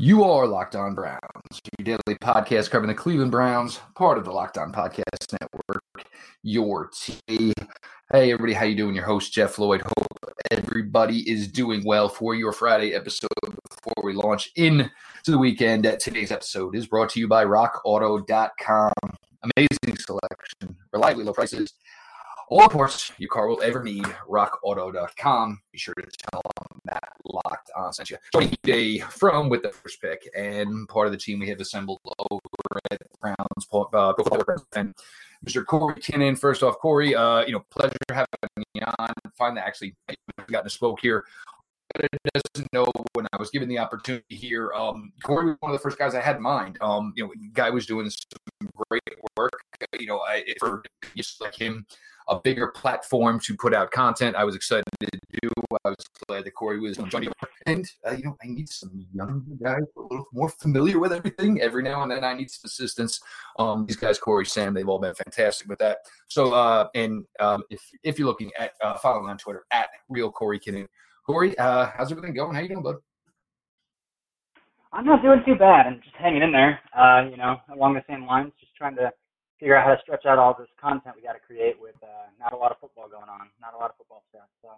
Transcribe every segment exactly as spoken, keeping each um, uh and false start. You are Locked On Browns, your daily podcast covering the Cleveland Browns, part of the Locked On Podcast Network, your team. Hey, everybody, how you doing? Your host, Jeff Lloyd. Hope everybody is doing well for your Friday episode before we launch into the weekend. Today's episode is brought to you by rock auto dot com. Amazing selection, reliably low prices. All parts your car will ever need, rock auto dot com. Be sure to tell them that Locked On sent you. Joining today from with the first pick and part of the team we have assembled over at Browns, uh, Mister Corey Kinnon. First off, Corey, uh, you know, pleasure having you on. Finally, actually, I've gotten to spoke here. But it doesn't know when I was given the opportunity here. Um, Corey was one of the first guys I had in mind. Um, you know, the guy was doing some great work. You know, I for just like him. A bigger platform to put out content. I was excited to do. I was glad that Corey was joining. And, uh, you know, I need some younger guys a little more familiar with everything. Every now and then I need some assistance. Um, these guys, Corey, Sam, they've all been fantastic with that. So, uh, and um, if if you're looking at uh, following on Twitter, at Real Corey Kinnon. Corey, uh, how's everything going? How you doing, bud? I'm not doing too bad. I'm just hanging in there, uh, you know, along the same lines, just trying to figure out how to stretch out all this content we got to create with uh, not a lot of football going on, not a lot of football stuff. So,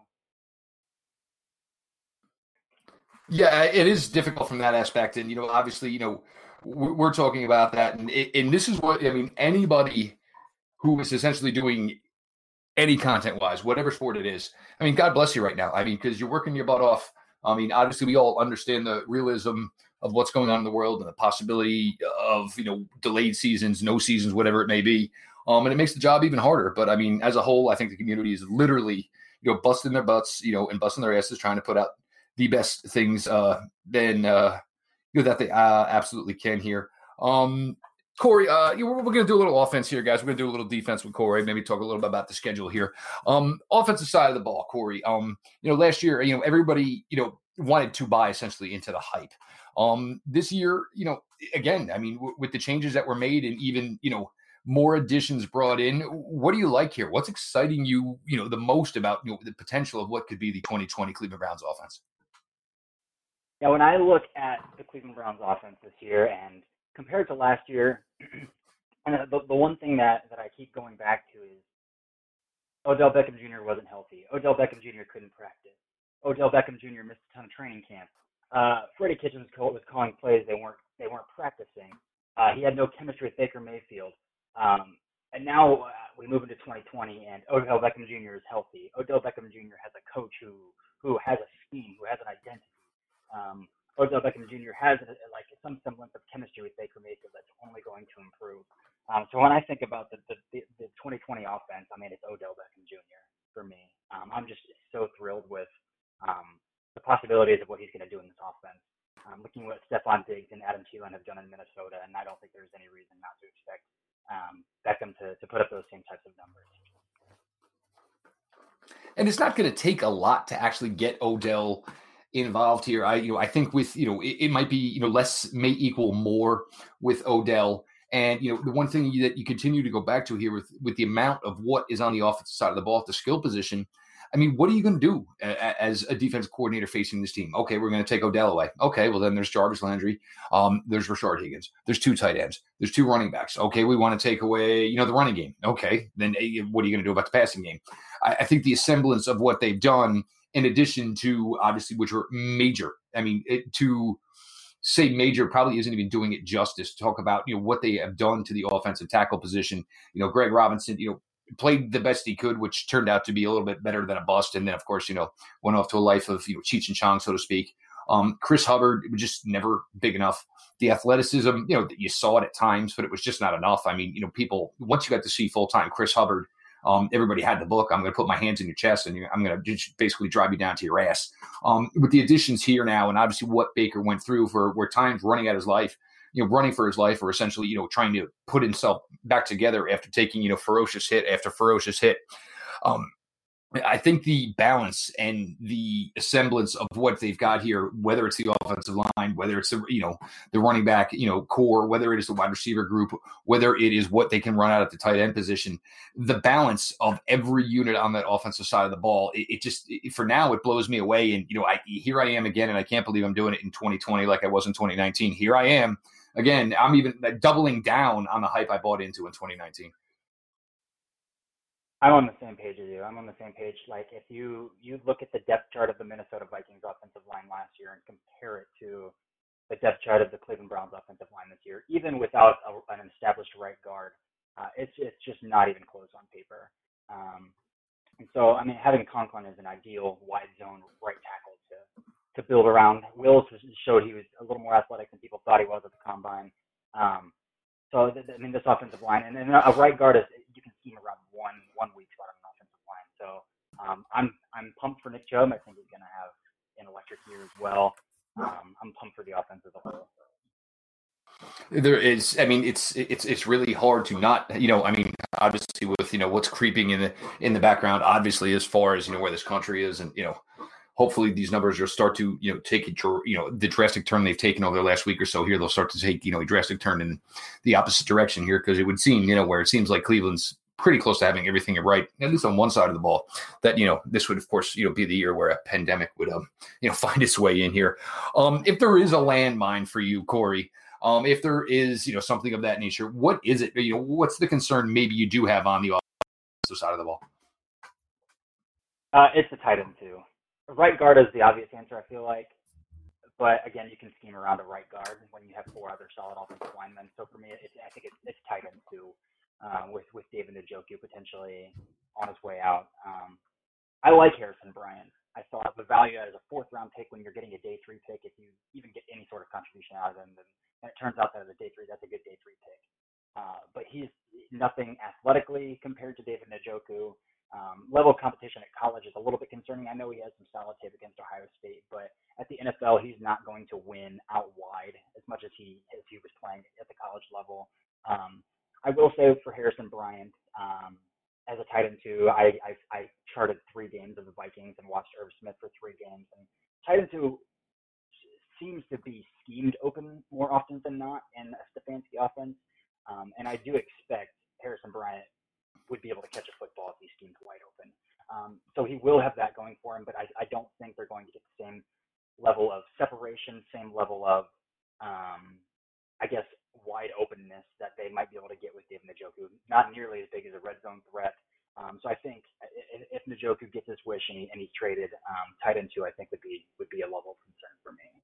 yeah, it is difficult from that aspect. And, you know, obviously, you know, we're talking about that. And, it, and this is what, I mean, anybody who is essentially doing any content-wise, whatever sport it is, I mean, God bless you right now. I mean, because you're working your butt off. I mean, obviously, we all understand the realism of what's going on in the world and the possibility of, you know, delayed seasons, no seasons, whatever it may be. Um, and it makes the job even harder. But I mean, as a whole, I think the community is literally, you know, busting their butts, you know, and busting their asses, trying to put out the best things uh, then, uh, you know, that they uh, absolutely can here. Um, Corey, uh, you know, we're going to do a little offense here, guys. We're going to do a little defense with Corey. Maybe talk a little bit about the schedule here. Um, offensive side of the ball, Corey. Um, you know, last year, you know, everybody, you know, wanted to buy essentially into the hype. Um, this year, you know, again, I mean, w- with the changes that were made and even, you know, more additions brought in, what do you like here? What's exciting you, you know, the most about, you know, the potential of what could be the twenty twenty Cleveland Browns offense? Yeah, when I look at the Cleveland Browns offense this year and compared to last year, and the, the one thing that, that I keep going back to is Odell Beckham Junior wasn't healthy. Odell Beckham Junior couldn't practice. Odell Beckham Junior missed a ton of training camp. Uh, Freddie Kitchens was calling plays they weren't they weren't practicing. Uh, he had no chemistry with Baker Mayfield. Um, and now uh, we move into twenty twenty, and Odell Beckham Junior is healthy. Odell Beckham Junior has a coach who who has a scheme, who has an identity. Um, Odell Beckham Junior has a, like some semblance of chemistry with Baker Mayfield that's only going to improve. Um, so when I think about the, the, the twenty twenty offense, I mean, it's Odell Beckham Junior for me. Um, I'm just so thrilled with Um, the possibilities of what he's going to do in this offense. Um, looking at what Stephon Diggs and Adam Thielen have done in Minnesota, and I don't think there's any reason not to expect um, Beckham to, to put up those same types of numbers. And it's not going to take a lot to actually get Odell involved here. I, you know, I think with, you know, it, it might be, you know, less may equal more with Odell. And, you know, the one thing that you continue to go back to here with, with the amount of what is on the offensive side of the ball at the skill position, I mean, what are you going to do as a defensive coordinator facing this team? Okay, we're going to take Odell away. Okay, well, then there's Jarvis Landry. Um, there's Rashard Higgins. There's two tight ends. There's two running backs. Okay, we want to take away, you know, the running game. Okay, then what are you going to do about the passing game? I, I think the semblance of what they've done, in addition to, obviously, which were major. I mean, it, to say major probably isn't even doing it justice to talk about, you know, what they have done to the offensive tackle position. You know, Greg Robinson, you know, played the best he could, which turned out to be a little bit better than a bust. And then, of course, you know, went off to a life of, you know, Cheech and Chong, so to speak. Um, Chris Hubbard was just never big enough. The athleticism, you know, you saw it at times, but it was just not enough. I mean, you know, people, once you got to see full-time Chris Hubbard, um, everybody had the book. I'm going to put my hands in your chest and I'm going to just basically drive you down to your ass. Um, with the additions here now, and obviously what Baker went through for where times running out his life, you know, running for his life or essentially, you know, trying to put himself back together after taking, you know, ferocious hit after ferocious hit. Um, I think the balance and the semblance of what they've got here, whether it's the offensive line, whether it's the, you know, the running back, you know, core, whether it is the wide receiver group, whether it is what they can run out at the tight end position, the balance of every unit on that offensive side of the ball, it, it just, it, for now, it blows me away. And, you know, I, here I am again, and I can't believe I'm doing it in twenty twenty like I was in twenty nineteen. Here I am again. I'm even doubling down on the hype I bought into in twenty nineteen. I'm on the same page as you. I'm on the same page. Like, if you, you look at the depth chart of the Minnesota Vikings offensive line last year and compare it to the depth chart of the Cleveland Browns offensive line this year, even without a, an established right guard, uh, it's it's just not even close on paper. Um, and so, I mean, having Conklin is an ideal wide zone right tackle to to build around. Wills showed he was a little more athletic than people thought he was at the combine. Um, so, th- th- I mean, this offensive line, and then a right guard is, you can scheme around one one weak spot on an offensive line. So um, I'm I'm pumped for Nick Chubb. I think he's going to have an electric year as well. Um, I'm pumped for the offense as a whole. There is, I mean, it's it's it's really hard to not, you know, I mean, obviously with, you know, what's creeping in the in the background, obviously as far as, you know, where this country is, and, you know, hopefully these numbers will start to, you know, take, a, you know, the drastic turn they've taken over the last week or so here. They'll start to take, you know, a drastic turn in the opposite direction here, because it would seem, you know, where it seems like Cleveland's pretty close to having everything right, at least on one side of the ball, that, you know, this would, of course, you know, be the year where a pandemic would, um, you know, find its way in here. Um, if there is a landmine for you, Corey, um, if there is, you know, something of that nature, what is it? You know, what's the concern maybe you do have on the offensive side of the ball? Uh, it's the tight end too. Right guard is the obvious answer, I feel like. But, again, you can scheme around a right guard when you have four other solid offensive linemen. So, for me, it's, I think it's, it's tight end, too, uh, with, with David Njoku potentially on his way out. Um, I like Harrison Bryant. I saw the value as a fourth-round pick when you're getting a day three pick. If you even get any sort of contribution out of him, then it turns out that as a day three, that's a good day three pick. Uh, but he's nothing athletically compared to David Njoku. Um, level of competition at college is a little bit concerning. I know he has some solid tape against Ohio State, but at the N F L, he's not going to win out wide as much as he as he was playing at the college level. Um, I will say for Harrison Bryant, um, as a tight end too, I, I I charted three games of the Vikings and watched Irv Smith for three games. And tight end two seems to be schemed open more often than not in a Stefanski offense, um, and I do expect Harrison Bryant would be able to catch a football if he schemes wide open. Um, so he will have that going for him, but I, I don't think they're going to get the same level of separation, same level of, um, I guess, wide openness that they might be able to get with David Njoku. Not nearly as big as a red zone threat. Um, so I think if, if Njoku gets his wish and, he, and he's traded, um, tight end two, I think would be would be a level of concern for me.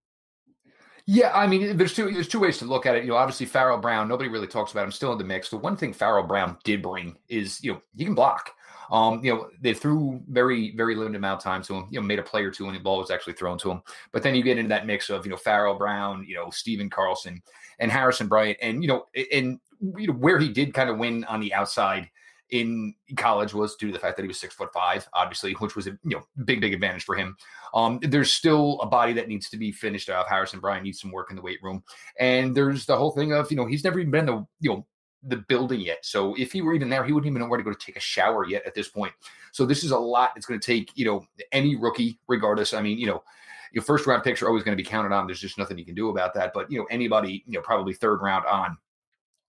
Yeah, I mean, there's two there's two ways to look at it. You know, obviously Farrell Brown, nobody really talks about him, still in the mix. The one thing Farrell Brown did bring is, you know, he can block. Um, you know, they threw very, very limited amount of time to him, you know, made a play or two when the ball was actually thrown to him. But then you get into that mix of, you know, Farrell Brown, you know, Steven Carlson and Harrison Bryant. And, you know, and you know, where he did kind of win on the outside in college was due to the fact that he was six foot five, obviously, which was a you know big, big advantage for him. Um, there's still a body that needs to be finished off. Harrison Bryant needs some work in the weight room, and there's the whole thing of you know he's never even been the you know the building yet. So if he were even there, he wouldn't even know where to go to take a shower yet at this point. So this is a lot. It's going to take you know any rookie, regardless. I mean you know. Your first round picks are always going to be counted on. There's just nothing you can do about that. But you know anybody you know probably third round on.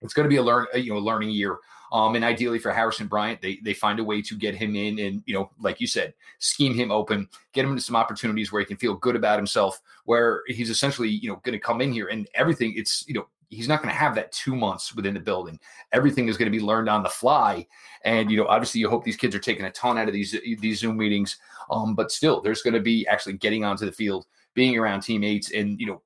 It's going to be a learn, you know, learning year, um, and ideally for Harrison Bryant, they they find a way to get him in, and you know, like you said, scheme him open, get him into some opportunities where he can feel good about himself, where he's essentially, you know, going to come in here and everything. It's you know, he's not going to have that two months within the building. Everything is going to be learned on the fly, and you know, obviously, you hope these kids are taking a ton out of these these Zoom meetings, um, but still, there's going to be actually getting onto the field, being around teammates, and you know.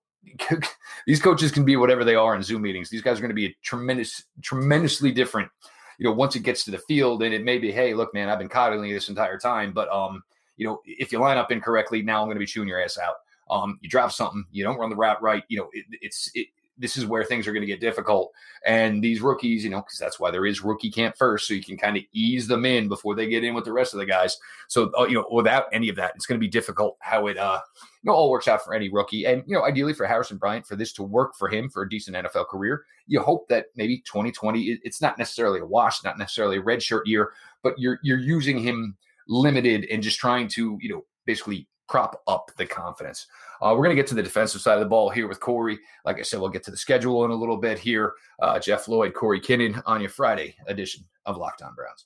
These coaches can be whatever they are in Zoom meetings. These guys are going to be a tremendous, tremendously different, you know, once it gets to the field. And it may be, hey, look, man, I've been coddling this entire time. But, um, you know, if you line up incorrectly, now I'm going to be chewing your ass out. Um, you drop something, you don't run the route right. You know, it, it's it, this is where things are going to get difficult. And these rookies, you know, because that's why there is rookie camp first. So you can kind of ease them in before they get in with the rest of the guys. So, uh, you know, without any of that, it's going to be difficult how it uh, – You know, all works out for any rookie. And, you know, ideally for Harrison Bryant, for this to work for him for a decent N F L career, you hope that maybe twenty twenty, it's not necessarily a wash, not necessarily a redshirt year, but you're you're using him limited and just trying to, you know, basically prop up the confidence. Uh, we're going to get to the defensive side of the ball here with Corey. Like I said, we'll get to the schedule in a little bit here. Uh, Jeff Lloyd, Corey Kinnon on your Friday edition of Locked On Browns.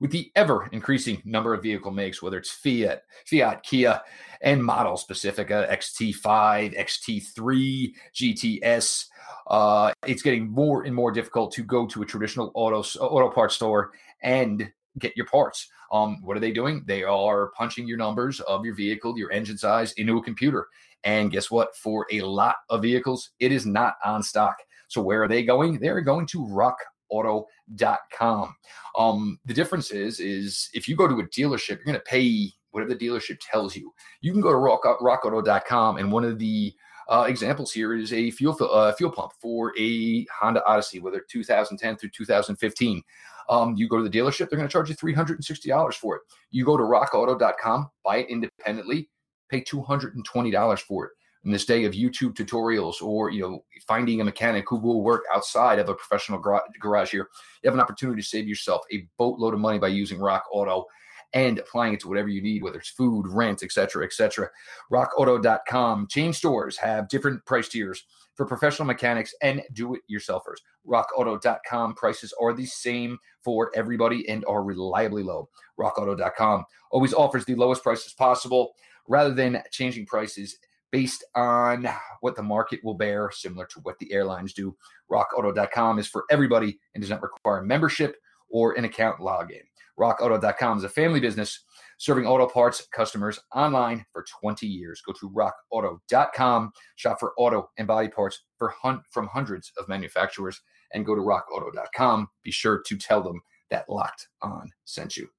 With the ever-increasing number of vehicle makes, whether it's Fiat, Fiat, Kia, and model-specific, uh, X T five, X T three, G T S, uh, it's getting more and more difficult to go to a traditional auto auto parts store and get your parts. Um, what are they doing? They are punching your numbers of your vehicle, your engine size, into a computer. And guess what? For a lot of vehicles, it is not on stock. So where are they going? They're going to rock auto dot com. Um, the difference is, is if you go to a dealership, you're going to pay whatever the dealership tells you. You can go to rock, rock auto dot com, and one of the uh, examples here is a fuel uh, fuel pump for a Honda Odyssey, whether two thousand ten through two thousand fifteen. Um, you go to the dealership, they're going to charge you three hundred sixty dollars for it. You go to rock auto dot com, buy it independently, pay two hundred twenty dollars for it. In this day of YouTube tutorials or, you know, finding a mechanic who will work outside of a professional garage here, you have an opportunity to save yourself a boatload of money by using Rock Auto and applying it to whatever you need, whether it's food, rent, et cetera, et cetera. rock auto dot com. Chain stores have different price tiers for professional mechanics and do-it-yourselfers. rock auto dot com prices are the same for everybody and are reliably low. rock auto dot com always offers the lowest prices possible rather than changing prices based on what the market will bear, similar to what the airlines do. rock auto dot com is for everybody and does not require membership or an account login. rock auto dot com is a family business serving auto parts customers online for twenty years. Go to rock auto dot com, shop for auto and body parts for hun- from hundreds of manufacturers, and go to rock auto dot com. Be sure to tell them that Locked On sent you.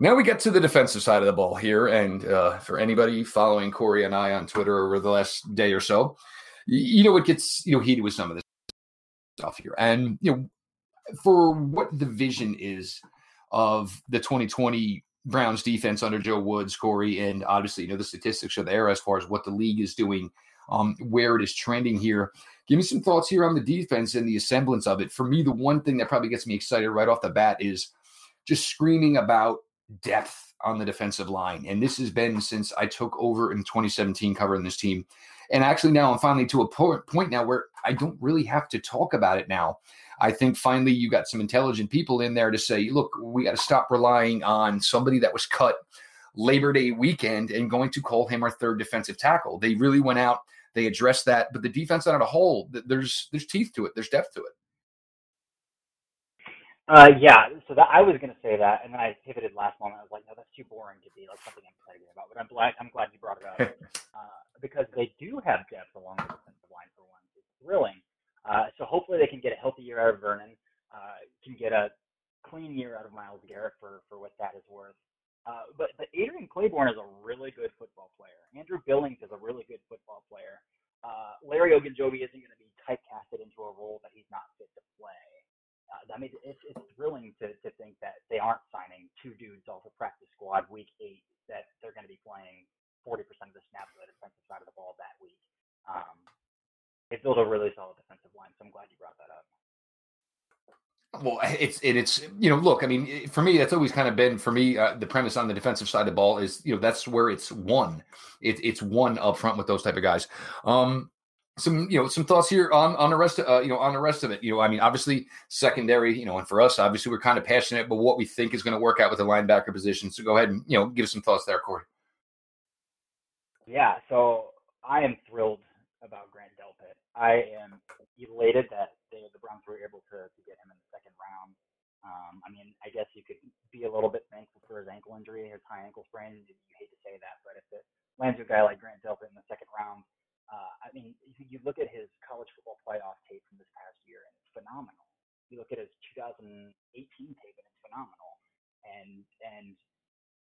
Now we get to the defensive side of the ball here, and uh, for anybody following Corey and I on Twitter over the last day or so, you know, it gets, you know, heated with some of this stuff here. And, you know, for what the vision is of the twenty twenty Browns defense under Joe Woods, Corey, and obviously, you know, the statistics are there as far as what the league is doing, um, where it is trending here. Give me some thoughts here on the defense and the assemblance of it. For me, the one thing that probably gets me excited right off the bat is just screaming about depth on the defensive line. And this has been since I took over in twenty seventeen covering this team. And actually now I'm finally to a point now where I don't really have to talk about it now. I think finally you got some intelligent people in there to say, look, we got to stop relying on somebody that was cut Labor Day weekend and going to call him our third defensive tackle. They really went out, they addressed that, but the defense on a whole, there's, there's teeth to it. There's depth to it. Uh, yeah, so that, I was going to say that, and then I pivoted last moment. I was like, no, that's too boring to be like something I'm excited about, but I'm glad, I'm glad you brought it up uh, because they do have depth along the defensive line for one. It's thrilling. Uh, so hopefully they can get a healthy year out of Vernon, uh, can get a clean year out of Myles Garrett for, for what that is worth. Uh, but, but Adrian Claiborne is a really good football player. Andrew Billings is a really good football player. Uh, Larry Ogunjobi isn't going to be typecasted into a role that he's not fit to play. Uh, I mean, it's, it's thrilling to, to think that they aren't signing two dudes off a practice squad week eight, that they're going to be playing forty percent of the snaps on the defensive side of the ball that week. Um, they built a really solid defensive line, so I'm glad you brought that up. Well, it's, it, it's, you know, look, I mean, for me, that's always kind of been, for me, uh, the premise on the defensive side of the ball is, you know, that's where it's won. It, it's won up front with those type of guys. Um, Some, you know, some thoughts here on, on the rest of, uh, you know, on the rest of it. You know, I mean, obviously secondary, you know, and for us, obviously we're kind of passionate about what we think is going to work out with the linebacker position. So go ahead and, you know, give us some thoughts there, Corey. Yeah. So I am thrilled about Grant Delpit. I am elated that they, the Browns were able to, to get him in the second round. Um, I mean, I guess you could be a little bit thankful for his ankle injury, his high ankle sprain. You hate to say that, but if it lands a guy like Grant Delpit in the second round, Uh, I mean, you look at his college football playoff tape from this past year, and it's phenomenal. You look at his two thousand eighteen tape, and it's phenomenal. And and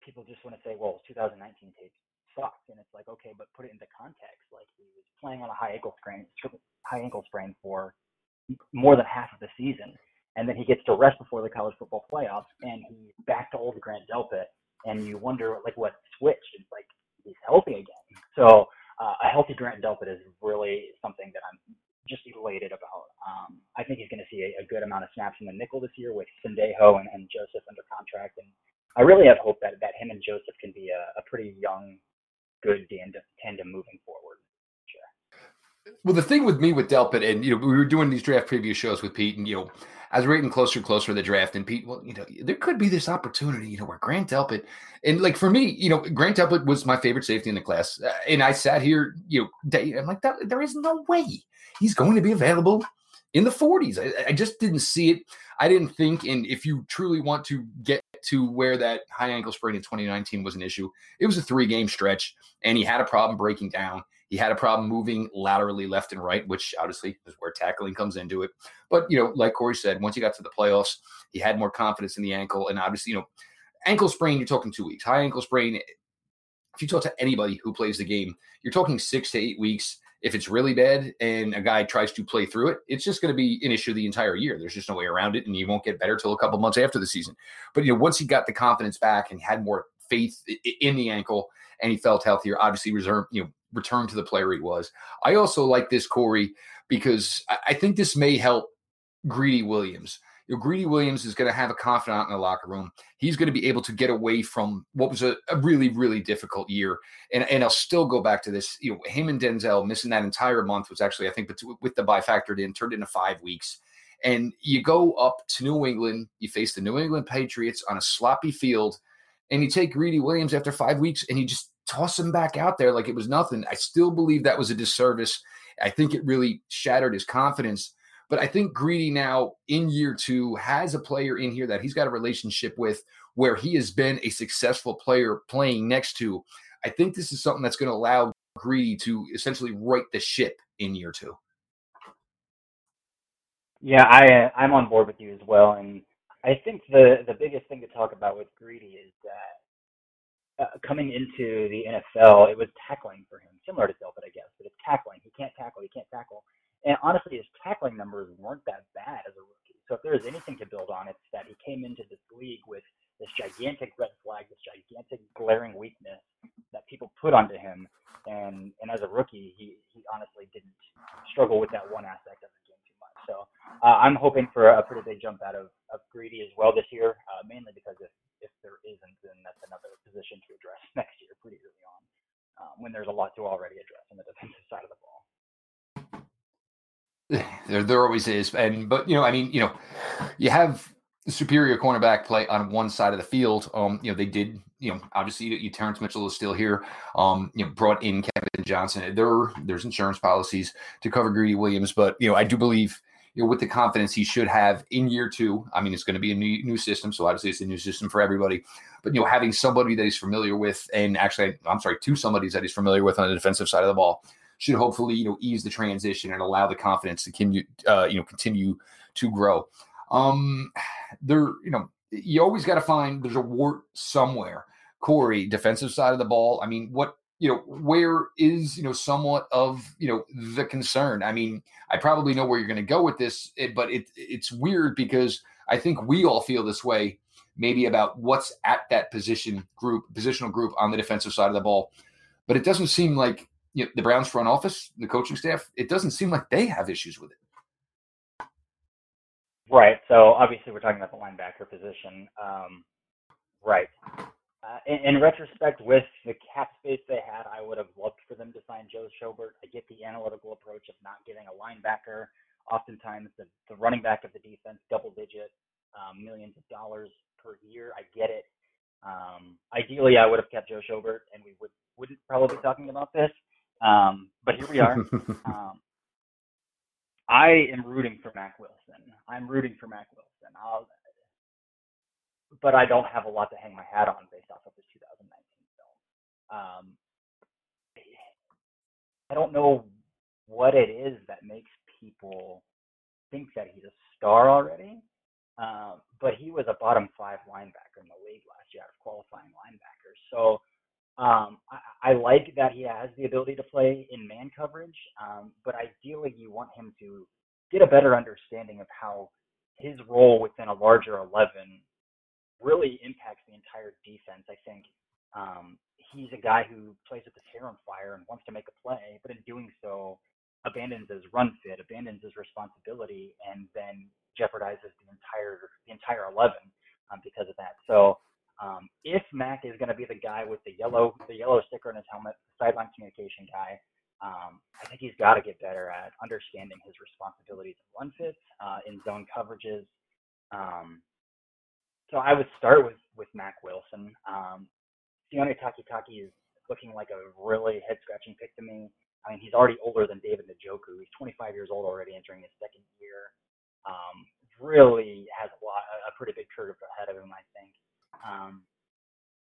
people just want to say, well, his two thousand nineteen tape sucked. And it's like, okay, but put it into context. Like, he was playing on a high ankle sprain, high ankle sprain for more than half of the season. And then he gets to rest before the college football playoffs, and he's back to old Grant Delpit. And you wonder, like, what switched? It's like, he's healthy again. So... Uh, a healthy Grant Delpit is really something that I'm just elated about. Um, I think he's going to see a, a good amount of snaps in the nickel this year with Sendejo and, and Joseph under contract. And I really have hope that, that him and Joseph can be a, a pretty young, good tandem moving forward. Sure. Well, the thing with me with Delpit, and you know, we were doing these draft preview shows with Pete, and you know, as we're getting closer and closer to the draft, and Pete, well, you know, there could be this opportunity, you know, where Grant Delpit, and like for me, you know, Grant Delpit was my favorite safety in the class, uh, and I sat here, you know, day, I'm like, that, there is no way he's going to be available in the forties. I, I just didn't see it. I didn't think, and if you truly want to get to where that high ankle sprain in twenty nineteen was an issue, it was a three-game stretch, and he had a problem breaking down. He had a problem moving laterally left and right, which obviously is where tackling comes into it. But, you know, like Corey said, once he got to the playoffs, he had more confidence in the ankle. And obviously, you know, ankle sprain, you're talking two weeks. High ankle sprain, if you talk to anybody who plays the game, you're talking six to eight weeks. If it's really bad and a guy tries to play through it, it's just going to be an issue the entire year. There's just no way around it, and you won't get better till a couple months after the season. But, you know, once he got the confidence back and had more faith in the ankle and he felt healthier, obviously reserve, you know, return to the player he was. I also like this, Corey, because I think this may help Greedy Williams. You know, Greedy Williams is going to have a confidant in the locker room. He's going to be able to get away from what was a, a really, really difficult year. And and I'll still go back to this. You know, him and Denzel missing that entire month was actually, I think, with the bye factored in, turned into five weeks. And you go up to New England, you face the New England Patriots on a sloppy field, and you take Greedy Williams after five weeks and you just toss him back out there like it was nothing. I still believe that was a disservice. I think it really shattered his confidence. But I think Greedy now in year two has a player in here that he's got a relationship with where he has been a successful player playing next to. I think this is something that's going to allow Greedy to essentially right the ship in year two. Yeah, I, I'm on board with you as well. And I think the, the biggest thing to talk about with Greedy is that uh, coming into the N F L, it was tackling for him, similar to Delpit, I guess, but it's tackling. He can't tackle, he can't tackle. And honestly, his tackling numbers weren't that bad as a rookie. So if there is anything to build on, it's that he came into this league with this gigantic red flag, this gigantic glaring weakness that people put onto him. And and as a rookie, he, he honestly didn't struggle with that one aspect of the game too much. So uh, I'm hoping for a pretty big jump out of, of Greedy as well this year, uh, mainly because if, if there isn't, then that's another position to address next year pretty early on, um, when there's a lot to already address on the defensive side of the ball. There, there always is. And, but, you know, I mean, you know, you have superior cornerback play on one side of the field. Um, you know, they did, you know, obviously you, you Terrence Mitchell is still here. Um, you know, brought in Kevin Johnson. There, there's insurance policies to cover Greedy Williams, but, you know, I do believe, you know, with the confidence he should have in year two, I mean, it's going to be a new, new system. So obviously it's a new system for everybody, but, you know, having somebody that he's familiar with, and actually, I'm sorry, two somebodies that he's familiar with on the defensive side of the ball, should hopefully, you know, ease the transition and allow the confidence to continue, uh, you know, continue to grow. Um, there, you know, you always got to find there's a wart somewhere. Corey, defensive side of the ball. I mean, what, you know, where is, you know, somewhat of, you know, the concern? I mean, I probably know where you're going to go with this, but it it's weird because I think we all feel this way, maybe about what's at that position group, positional group on the defensive side of the ball, but it doesn't seem like, you know, the Browns front office, the coaching staff, it doesn't seem like they have issues with it. Right. So obviously we're talking about the linebacker position. Um, right. Uh, in, in retrospect, with the cap space they had, I would have loved for them to sign Joe Schobert. I get the analytical approach of not getting a linebacker. Oftentimes the, the running back of the defense, double digit um, millions of dollars per year. I get it. Um, ideally, I would have kept Joe Schobert, and we would, wouldn't probably be talking about this. Um, but here we are. Um, I am rooting for Mac Wilson. I'm rooting for Mac Wilson. I'll, but I don't have a lot to hang my hat on based off of this twenty nineteen film. Um, I don't know what it is that makes people think that he's a star already, uh, but he was a bottom five linebacker in the league last year out of qualifying linebackers. So Um, I, I like that he has the ability to play in man coverage, um, but ideally you want him to get a better understanding of how his role within a larger eleven really impacts the entire defense. I think um, he's a guy who plays with his hair on fire and wants to make a play, but in doing so abandons his run fit, abandons his responsibility, and then jeopardizes the entire the entire eleven um, because of that. So um, if Mac is going to be the guy with the yellow the yellow sticker on his helmet, the sideline communication guy, um, I think he's got to get better at understanding his responsibilities in run fits, uh, in zone coverages. Um, so I would start with, with Mac Wilson. Um, Sione Takitaki is looking like a really head-scratching pick to me. I mean, he's already older than David Njoku. He's twenty-five years old already, entering his second year. Um, really has a lot, a pretty big curve ahead of him, I think. Um,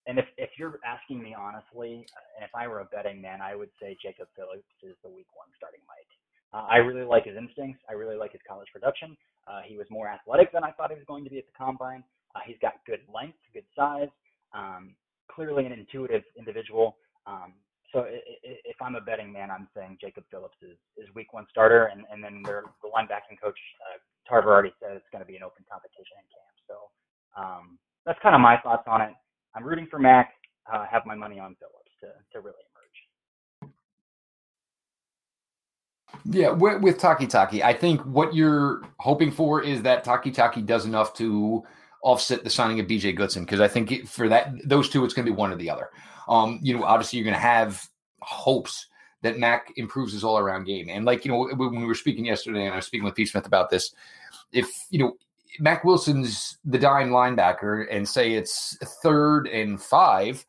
and if if you're asking me honestly, and if I were a betting man, I would say Jacob Phillips is the week one starting Mike. Uh, I really like his instincts. I really like his college production. Uh, he was more athletic than I thought he was going to be at the combine. Uh, he's got good length, good size. Um, clearly an intuitive individual. Um, So if I'm a betting man, I'm saying Jacob Phillips is, is week one starter, and, and then their, the linebacking coach, uh, Tarver, already said it's going to be an open competition in camp. So um, that's kind of my thoughts on it. I'm rooting for Mac. I uh, have my money on Phillips to, to really emerge. Yeah, with, with Takitaki, I think what you're hoping for is that Takitaki does enough to – offset the signing of B J Goodson, because I think it, for that those two, it's going to be one or the other. Um, you know, obviously you're going to have hopes that Mac improves his all-around game. And like, you know, when we were speaking yesterday and I was speaking with Pete Smith about this, if, you know, Mac Wilson's the dime linebacker and say it's third and five,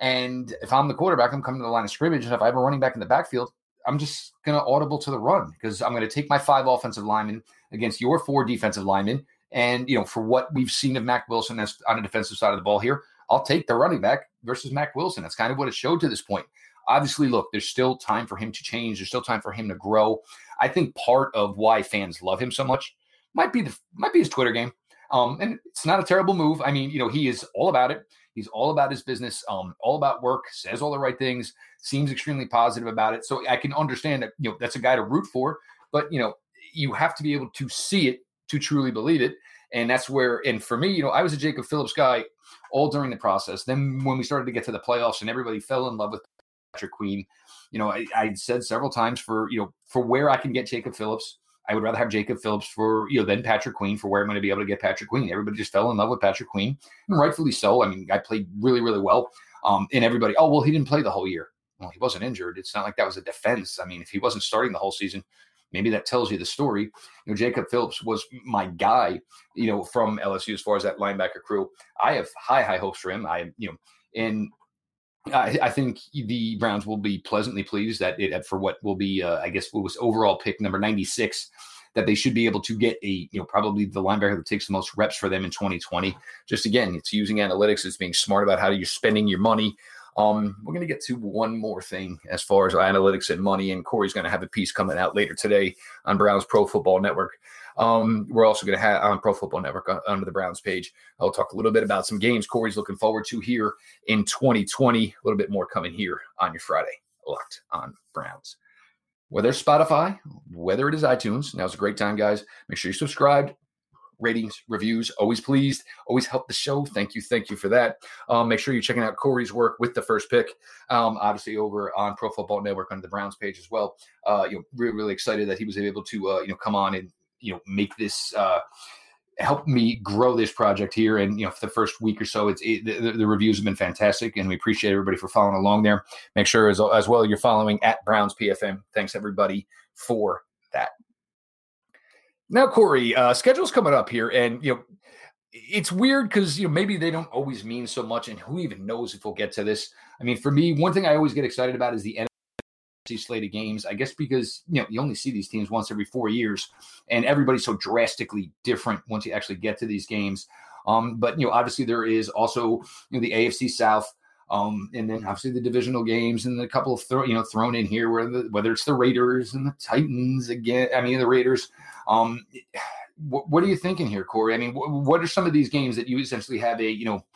and if I'm the quarterback, I'm coming to the line of scrimmage, and if I have a running back in the backfield, I'm just going to audible to the run because I'm going to take my five offensive linemen against your four defensive linemen. And, you know, for what we've seen of Mac Wilson as on the defensive side of the ball here, I'll take the running back versus Mac Wilson. That's kind of what it showed to this point. Obviously, look, there's still time for him to change. There's still time for him to grow. I think part of why fans love him so much might be the might be his Twitter game. Um, and it's not a terrible move. I mean, you know, he is all about it. He's all about his business, um, all about work, says all the right things, seems extremely positive about it. So I can understand that, you know, that's a guy to root for. But, you know, you have to be able to see it to truly believe it. And that's where, and for me, you know, I was a Jacob Phillips guy all during the process. Then when we started to get to the playoffs and everybody fell in love with Patrick Queen, you know, I, I said several times for, you know, for where I can get Jacob Phillips, I would rather have Jacob Phillips for, you know, than Patrick Queen for where I'm going to be able to get Patrick Queen. Everybody just fell in love with Patrick Queen, and rightfully so. I mean, I played really, really well. Um, and everybody, oh, well, he didn't play the whole year. Well, he wasn't injured. It's not like that was a defense. I mean, if he wasn't starting the whole season, maybe that tells you the story. You know, Jacob Phillips was my guy, you know, from L S U as far as that linebacker crew. I have high, high hopes for him. I, you know, and I, I think the Browns will be pleasantly pleased that it for what will be, uh, I guess, what was overall pick number ninety-six, that they should be able to get a, you know, probably the linebacker that takes the most reps for them in twenty twenty. Just again, it's using analytics. It's being smart about how you're spending your money. Um, we're going to get to one more thing as far as analytics and money, and Corey's going to have a piece coming out later today on Browns Pro Football Network. Um, we're also going to have on Pro Football Network uh, under the Browns page. I'll talk a little bit about some games Corey's looking forward to here in twenty twenty. A little bit more coming here on your Friday, Locked on Browns. Whether it's Spotify, whether it is iTunes, now's a great time, guys. Make sure you're subscribed. Ratings, reviews, always pleased, always help the show. Thank you. Thank you for that. Um, make sure you're checking out Corey's work with the first pick, um, obviously over on Pro Football Network under the Browns page as well. Uh, you know, really, really excited that he was able to, uh, you know, come on and, you know, make this, uh, help me grow this project here. And, you know, for the first week or so, it's it, the, the reviews have been fantastic, and we appreciate everybody for following along there. Make sure as, as well you're following at Browns P F M. Thanks everybody for that. Now, Corey, uh, schedule's coming up here, and, you know, it's weird because, you know, maybe they don't always mean so much, and who even knows if we'll get to this. I mean, for me, one thing I always get excited about is the N F C slate of games, I guess because, you know, you only see these teams once every four years, and everybody's so drastically different once you actually get to these games. Um, but, you know, obviously there is also, you know, the A F C South. Um, and then obviously the divisional games and a couple of, thro- you know, thrown in here, where the, whether it's the Raiders and the Titans again, I mean, the Raiders, um, wh- what are you thinking here, Corey? I mean, wh- what are some of these games that you essentially have a, you know,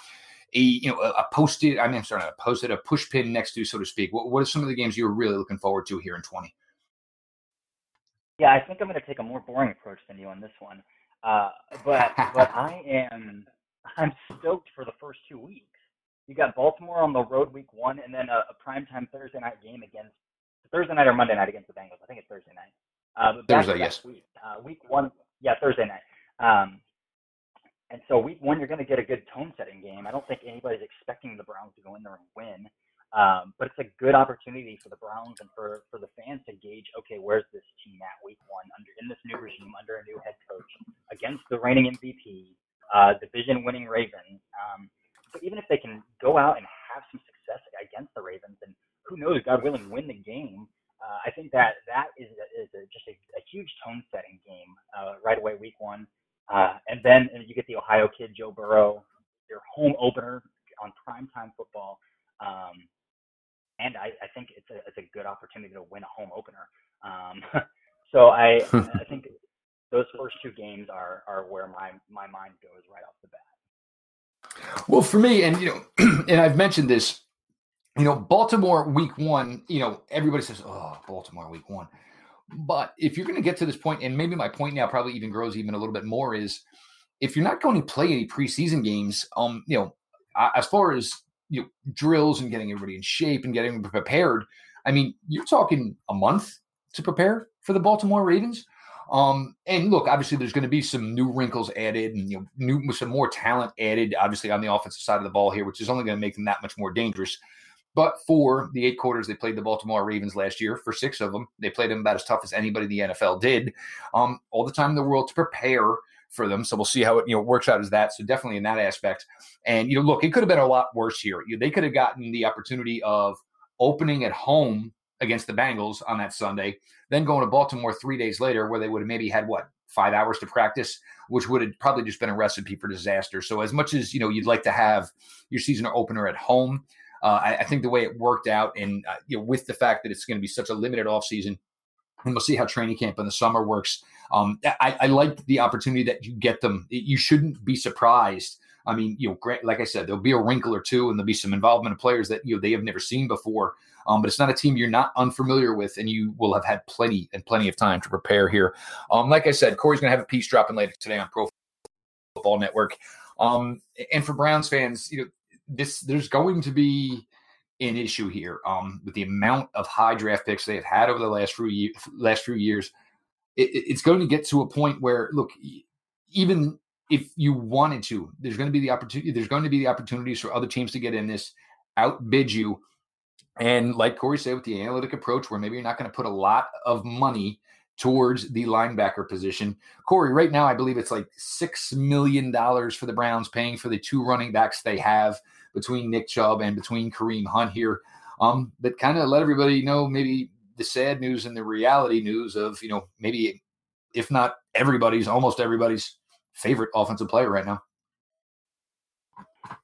a, you know, a, a posted, I mean, I'm sorry, not a posted, a push pin next to, so to speak. What, what are some of the games you're really looking forward to here in twenty? Yeah, I think I'm going to take a more boring approach than you on this one. Uh, but, but I am, I'm stoked for the first two weeks. You got Baltimore on the road week one, and then a, a primetime Thursday night game against Thursday night or Monday night against the Bengals. I think it's Thursday night. Uh, but Thursday, yes. Week, uh, week one, yeah, Thursday night. Um, and so week one, you're going to get a good tone-setting game. I don't think anybody's expecting the Browns to go in there and win. Um, but it's a good opportunity for the Browns and for, for the fans to gauge, okay, where's this team at week one under in this new regime, under a new head coach, against the reigning M V P, uh, division-winning Ravens. Um, so even if they can go out and have some success against the Ravens and, who knows, God willing, win the game, uh, I think that that is, a, is a, just a, a huge tone-setting game uh, right away week one. Uh, and then and you get the Ohio kid, Joe Burrow, their home opener on primetime football. Um, And I, I think it's a it's a good opportunity to win a home opener. Um, so I I think those first two games are are where my, my mind goes right off the bat. Well, for me, and you know, and I've mentioned this, you know, Baltimore week one. You know, everybody says, "Oh, Baltimore week one," but if you're going to get to this point, and maybe my point now probably even grows even a little bit more is, if you're not going to play any preseason games, um, you know, as far as you know, drills and getting everybody in shape and getting prepared. I mean, you're talking a month to prepare for the Baltimore Ravens. Um, and look, obviously there's going to be some new wrinkles added and you know, new, some more talent added, obviously on the offensive side of the ball here, which is only going to make them that much more dangerous. But for the eight quarters they played the Baltimore Ravens last year, for six of them, they played them about as tough as anybody in the N F L did. Um, all the time in the world to prepare for them. So we'll see how it you know works out as that. So definitely in that aspect. And, you know, look, it could have been a lot worse here. You know, they could have gotten the opportunity of opening at home against the Bengals on that Sunday, then going to Baltimore three days later where they would have maybe had, what, five hours to practice, which would have probably just been a recipe for disaster. So as much as, you know, you'd like to have your season opener at home, uh, I, I think the way it worked out and uh, you know, with the fact that it's going to be such a limited offseason, and we'll see how training camp in the summer works. Um, I, I like the opportunity that you get them. You shouldn't be surprised. I mean, you know, like I said, there'll be a wrinkle or two, and there'll be some involvement of players that you know they have never seen before. Um, but it's not a team you're not unfamiliar with, and you will have had plenty and plenty of time to prepare here. Um, like I said, Corey's going to have a piece dropping later today on Pro Football Network. Um, and for Browns fans, you know, this there's going to be an issue here um, with the amount of high draft picks they've had over the last few year, last few years. It, it's going to get to a point where, look, even if you wanted to, there's going to be the opportunity. There's going to be the opportunities for other teams to get in this, outbid you, and like Corey said, with the analytic approach, where maybe you're not going to put a lot of money towards the linebacker position. Corey, right now, I believe it's like six million dollars for the Browns paying for the two running backs they have between Nick Chubb and between Kareem Hunt here. Um, that kind of let everybody know maybe the sad news and the reality news of, you know, maybe if not everybody's, almost everybody's favorite offensive player right now.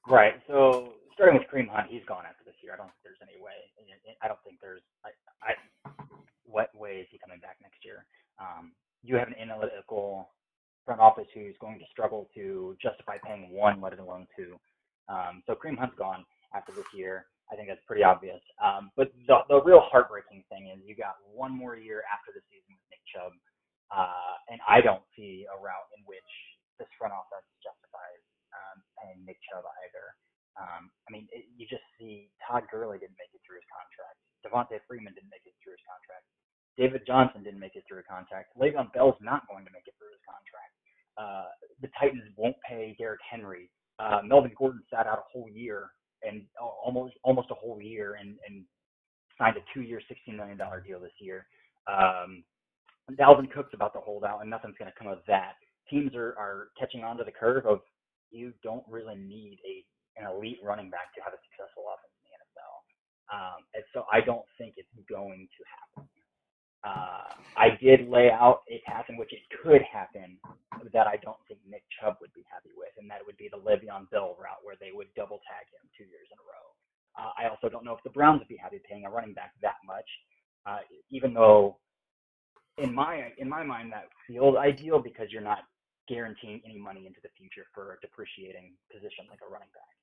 Right. So starting with Kareem Hunt, he's gone after this year. I don't think there's any way. I don't think there's I, – I, what way is he coming back next year? Um, you have an analytical front office who's going to struggle to justify paying one, let alone two. Um, so Kareem Hunt's gone after this year. I think that's pretty obvious. Um, but the, the real heartbreaking thing is you got one more year after the season with Nick Chubb, uh, and I don't see a route in which this front office justifies um, paying Nick Chubb either. Um, I mean, it, you just see Todd Gurley didn't make it through his contract. Devontae Freeman didn't make it through his contract. David Johnson didn't make it through a contract. Le'Veon Bell's not going to make it through his contract. Uh, the Titans won't pay Derrick Henry. Uh, Melvin Gordon sat out a whole year and almost almost a whole year and, and signed a two-year, sixteen million dollars deal this year. Um, Dalvin Cook's about to hold out, and nothing's going to come of that. Teams are, are catching on to the curve of you don't really need a an elite running back to have a successful offense in the N F L. Um, and so I don't think it's going to happen. Uh, I did lay out a path in which it could happen that I don't think Nick Chubb would be happy with, and that would be the Le'Veon Bell route where they would double tag him two years in a row. Uh, I also don't know if the Browns would be happy paying a running back that much, uh, even though in my in my mind that feels ideal because you're not guaranteeing any money into the future for a depreciating position like a running back,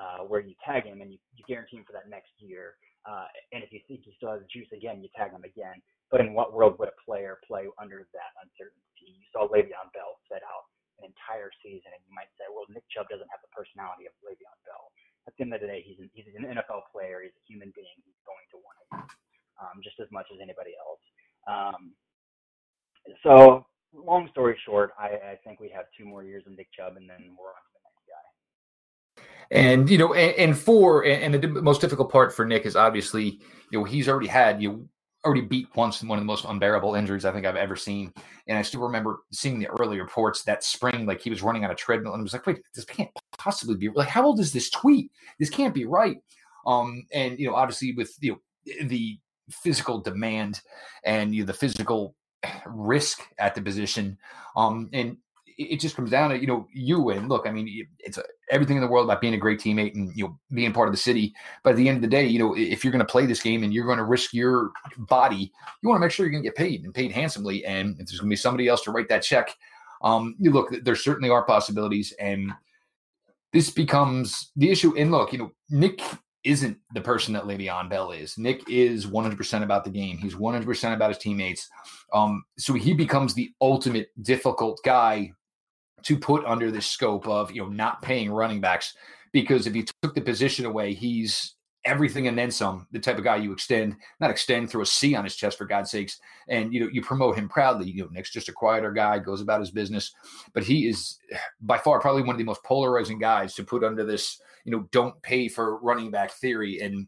uh, where you tag him and you, you guarantee him for that next year, uh, and if you think he still has juice again, you tag him again. But in what world would a player play under that uncertainty? You saw Le'Veon Bell set out an entire season, and you might say, well, Nick Chubb doesn't have the personality of Le'Veon Bell. At the end of the day, he's an, he's an N F L player. He's a human being. He's going to want to win. um, just as much as anybody else. Um, so long story short, I, I think we have two more years of Nick Chubb, and then we're on. And, you know, and, and for, and the most difficult part for Nick is obviously, you know, he's already had, you know, already beat once in one of the most unbearable injuries I think I've ever seen. And I still remember seeing the early reports that spring, like he was running on a treadmill and I was like, wait, this can't possibly be, like, how old is this tweet? This can't be right. Um, and, you know, obviously with, you know, the physical demand and, you know, the physical risk at the position, um, and, it just comes down to, you know, you and look, I mean, it's everything in the world about being a great teammate and, you know, being part of the city. But at the end of the day, you know, if you're going to play this game and you're going to risk your body, you want to make sure you're going to get paid and paid handsomely. And if there's going to be somebody else to write that check, um, you look, there certainly are possibilities. And this becomes the issue. And look, you know, Nick isn't the person that Le'Veon Bell is. Nick is one hundred percent about the game. He's one hundred percent about his teammates. Um, so he becomes the ultimate difficult guy to put under this scope of, you know, not paying running backs, because if you took the position away, he's everything and then some, the type of guy you extend, not extend, throw a C on his chest for God's sakes. And, you know, you promote him proudly. You know, Nick's just a quieter guy, goes about his business, but he is by far probably one of the most polarizing guys to put under this, you know, don't pay for running back theory. And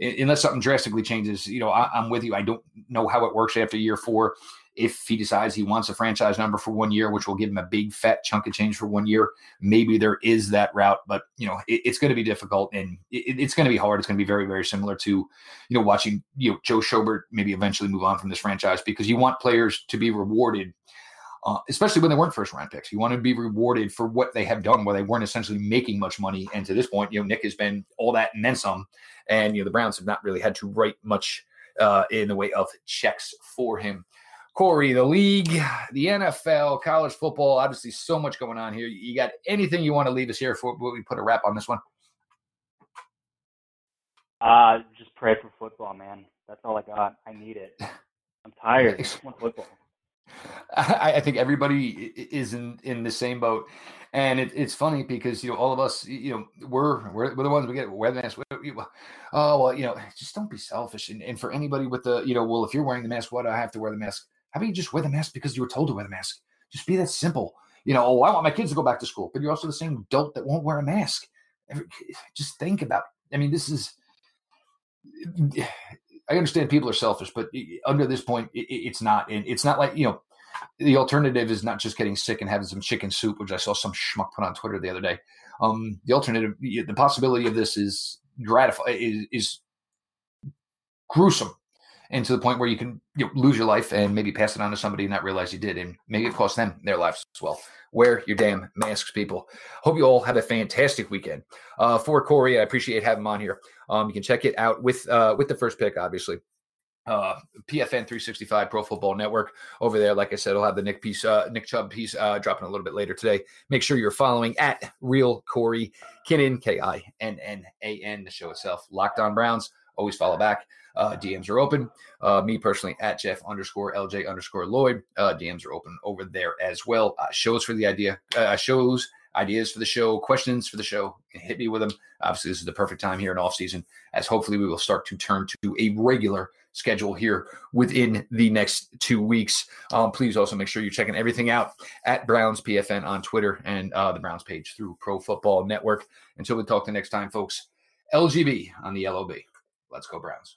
unless something drastically changes, you know, I, I'm with you. I don't know how it works after year four. If he decides he wants a franchise number for one year, which will give him a big fat chunk of change for one year, maybe there is that route. But, you know, it, it's going to be difficult and it, it's going to be hard. It's going to be very, very similar to, you know, watching, you know, Joe Schobert maybe eventually move on from this franchise, because you want players to be rewarded, uh, especially when they weren't first round picks. You want to be rewarded for what they have done, where they weren't essentially making much money. And to this point, you know, Nick has been all that and then some. And, you know, the Browns have not really had to write much uh, in the way of checks for him. Corey, the league, the N F L, college football, obviously so much going on here. You got anything you want to leave us here for we put a wrap on this one? Uh, just pray for football, man. That's all I got. I need it. I'm tired. I just want football. I, I think everybody is in, in the same boat. And it, it's funny because, you know, all of us, you know, we're we're, we're the ones we get wearing masks. Oh, well, you know, just don't be selfish. And, and for anybody with the, you know, well, if you're wearing the mask, why do I have to wear the mask? How about you just wear the mask because you were told to wear the mask? Just be that simple. You know, oh, I want my kids to go back to school. But you're also the same adult that won't wear a mask. Just think about it. I mean, this is – I understand people are selfish, but under this point, it, it's not. And it's not like, you know, the alternative is not just getting sick and having some chicken soup, which I saw some schmuck put on Twitter the other day. Um, the alternative – the possibility of this is gratify is, is gruesome. And to the point where you can, you know, lose your life and maybe pass it on to somebody and not realize you did. And maybe it cost them their lives as well. Wear your damn masks, people. Hope you all have a fantastic weekend. Uh, for Corey, I appreciate having him on here. Um, you can check it out with uh, with the first pick, obviously. Uh, P F N three sixty-five Pro Football Network over there. Like I said, I'll have the Nick piece, uh, Nick Chubb piece uh, dropping a little bit later today. Make sure you're following at Real Corey Kinnon, K I N N A N, the show itself. Locked On Browns. Always follow back. Uh, D Ms are open. Uh, me personally at Jeff underscore LJ underscore Lloyd. Uh, D Ms are open over there as well. Uh, shows for the idea, uh, shows, ideas for the show, questions for the show. Hit me with them. Obviously, this is the perfect time here in off season, as hopefully we will start to turn to a regular schedule here within the next two weeks. Um, please also make sure you're checking everything out at Browns P F N on Twitter and uh, the Browns page through Pro Football Network. Until we talk the next time, folks. L G B on the L O B. Let's go Browns.